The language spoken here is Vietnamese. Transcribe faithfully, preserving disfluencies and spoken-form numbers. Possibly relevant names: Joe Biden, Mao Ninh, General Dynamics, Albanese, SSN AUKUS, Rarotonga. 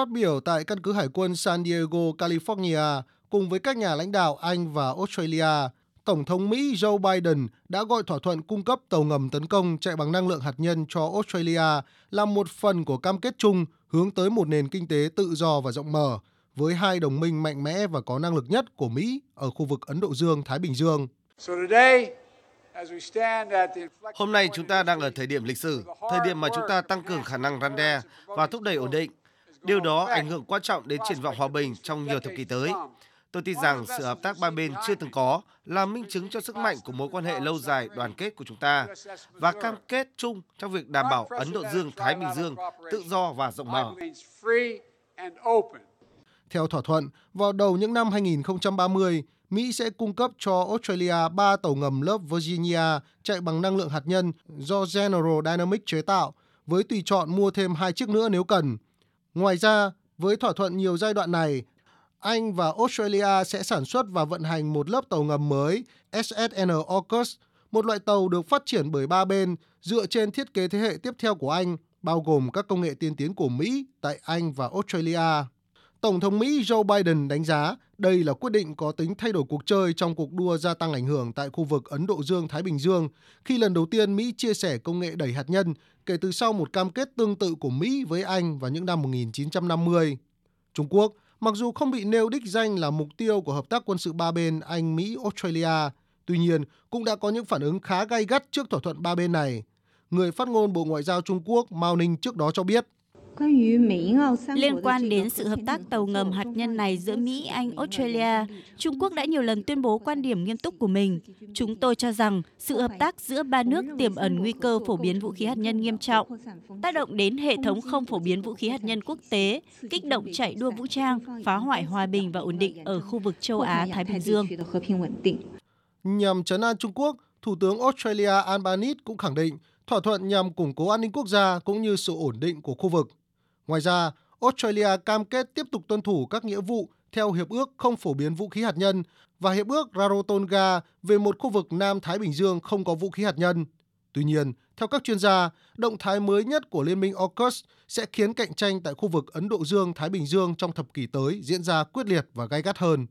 Phát biểu tại căn cứ hải quân San Diego, California, cùng với các nhà lãnh đạo Anh và Australia, Tổng thống Mỹ Joe Biden đã gọi thỏa thuận cung cấp tàu ngầm tấn công chạy bằng năng lượng hạt nhân cho Australia là một phần của cam kết chung hướng tới một nền kinh tế tự do và rộng mở, với hai đồng minh mạnh mẽ và có năng lực nhất của Mỹ ở khu vực Ấn Độ Dương-Thái Bình Dương. Hôm nay chúng ta đang ở thời điểm lịch sử, thời điểm mà chúng ta tăng cường khả năng răn đe và thúc đẩy ổn định. Điều đó ảnh hưởng quan trọng đến triển vọng hòa bình trong nhiều thập kỷ tới. Tôi tin rằng sự hợp tác ba bên chưa từng có là minh chứng cho sức mạnh của mối quan hệ lâu dài đoàn kết của chúng ta và cam kết chung trong việc đảm bảo Ấn Độ Dương-Thái Bình Dương tự do và rộng mở. Theo thỏa thuận, vào đầu những năm hai không ba không, Mỹ sẽ cung cấp cho Australia ba tàu ngầm lớp Virginia chạy bằng năng lượng hạt nhân do General Dynamics chế tạo, với tùy chọn mua thêm hai chiếc nữa nếu cần. Ngoài ra, với thỏa thuận nhiều giai đoạn này, Anh và Australia sẽ sản xuất và vận hành một lớp tàu ngầm mới ét ét en AUKUS, một loại tàu được phát triển bởi ba bên dựa trên thiết kế thế hệ tiếp theo của Anh, bao gồm các công nghệ tiên tiến của Mỹ tại Anh và Australia. Tổng thống Mỹ Joe Biden đánh giá đây là quyết định có tính thay đổi cuộc chơi trong cuộc đua gia tăng ảnh hưởng tại khu vực Ấn Độ Dương-Thái Bình Dương, khi lần đầu tiên Mỹ chia sẻ công nghệ đẩy hạt nhân kể từ sau một cam kết tương tự của Mỹ với Anh vào những năm một nghìn chín trăm năm mươi. Trung Quốc, mặc dù không bị nêu đích danh là mục tiêu của hợp tác quân sự ba bên Anh, Mỹ, Australia, tuy nhiên cũng đã có những phản ứng khá gay gắt trước thỏa thuận ba bên này. Người phát ngôn Bộ Ngoại giao Trung Quốc Mao Ninh trước đó cho biết. Liên quan đến sự hợp tác tàu ngầm hạt nhân này giữa Mỹ, Anh, Australia, Trung Quốc đã nhiều lần tuyên bố quan điểm nghiêm túc của mình. Chúng tôi cho rằng sự hợp tác giữa ba nước tiềm ẩn nguy cơ phổ biến vũ khí hạt nhân nghiêm trọng, tác động đến hệ thống không phổ biến vũ khí hạt nhân quốc tế, kích động chạy đua vũ trang, phá hoại hòa bình và ổn định ở khu vực châu Á-Thái Bình Dương. Nhằm trấn an Trung Quốc, Thủ tướng Australia Albanese cũng khẳng định thỏa thuận nhằm củng cố an ninh quốc gia cũng như sự ổn định của khu vực. Ngoài ra, Australia cam kết tiếp tục tuân thủ các nghĩa vụ theo Hiệp ước không phổ biến vũ khí hạt nhân và Hiệp ước Rarotonga về một khu vực Nam Thái Bình Dương không có vũ khí hạt nhân. Tuy nhiên, theo các chuyên gia, động thái mới nhất của Liên minh AUKUS sẽ khiến cạnh tranh tại khu vực Ấn Độ Dương-Thái Bình Dương trong thập kỷ tới diễn ra quyết liệt và gay gắt hơn.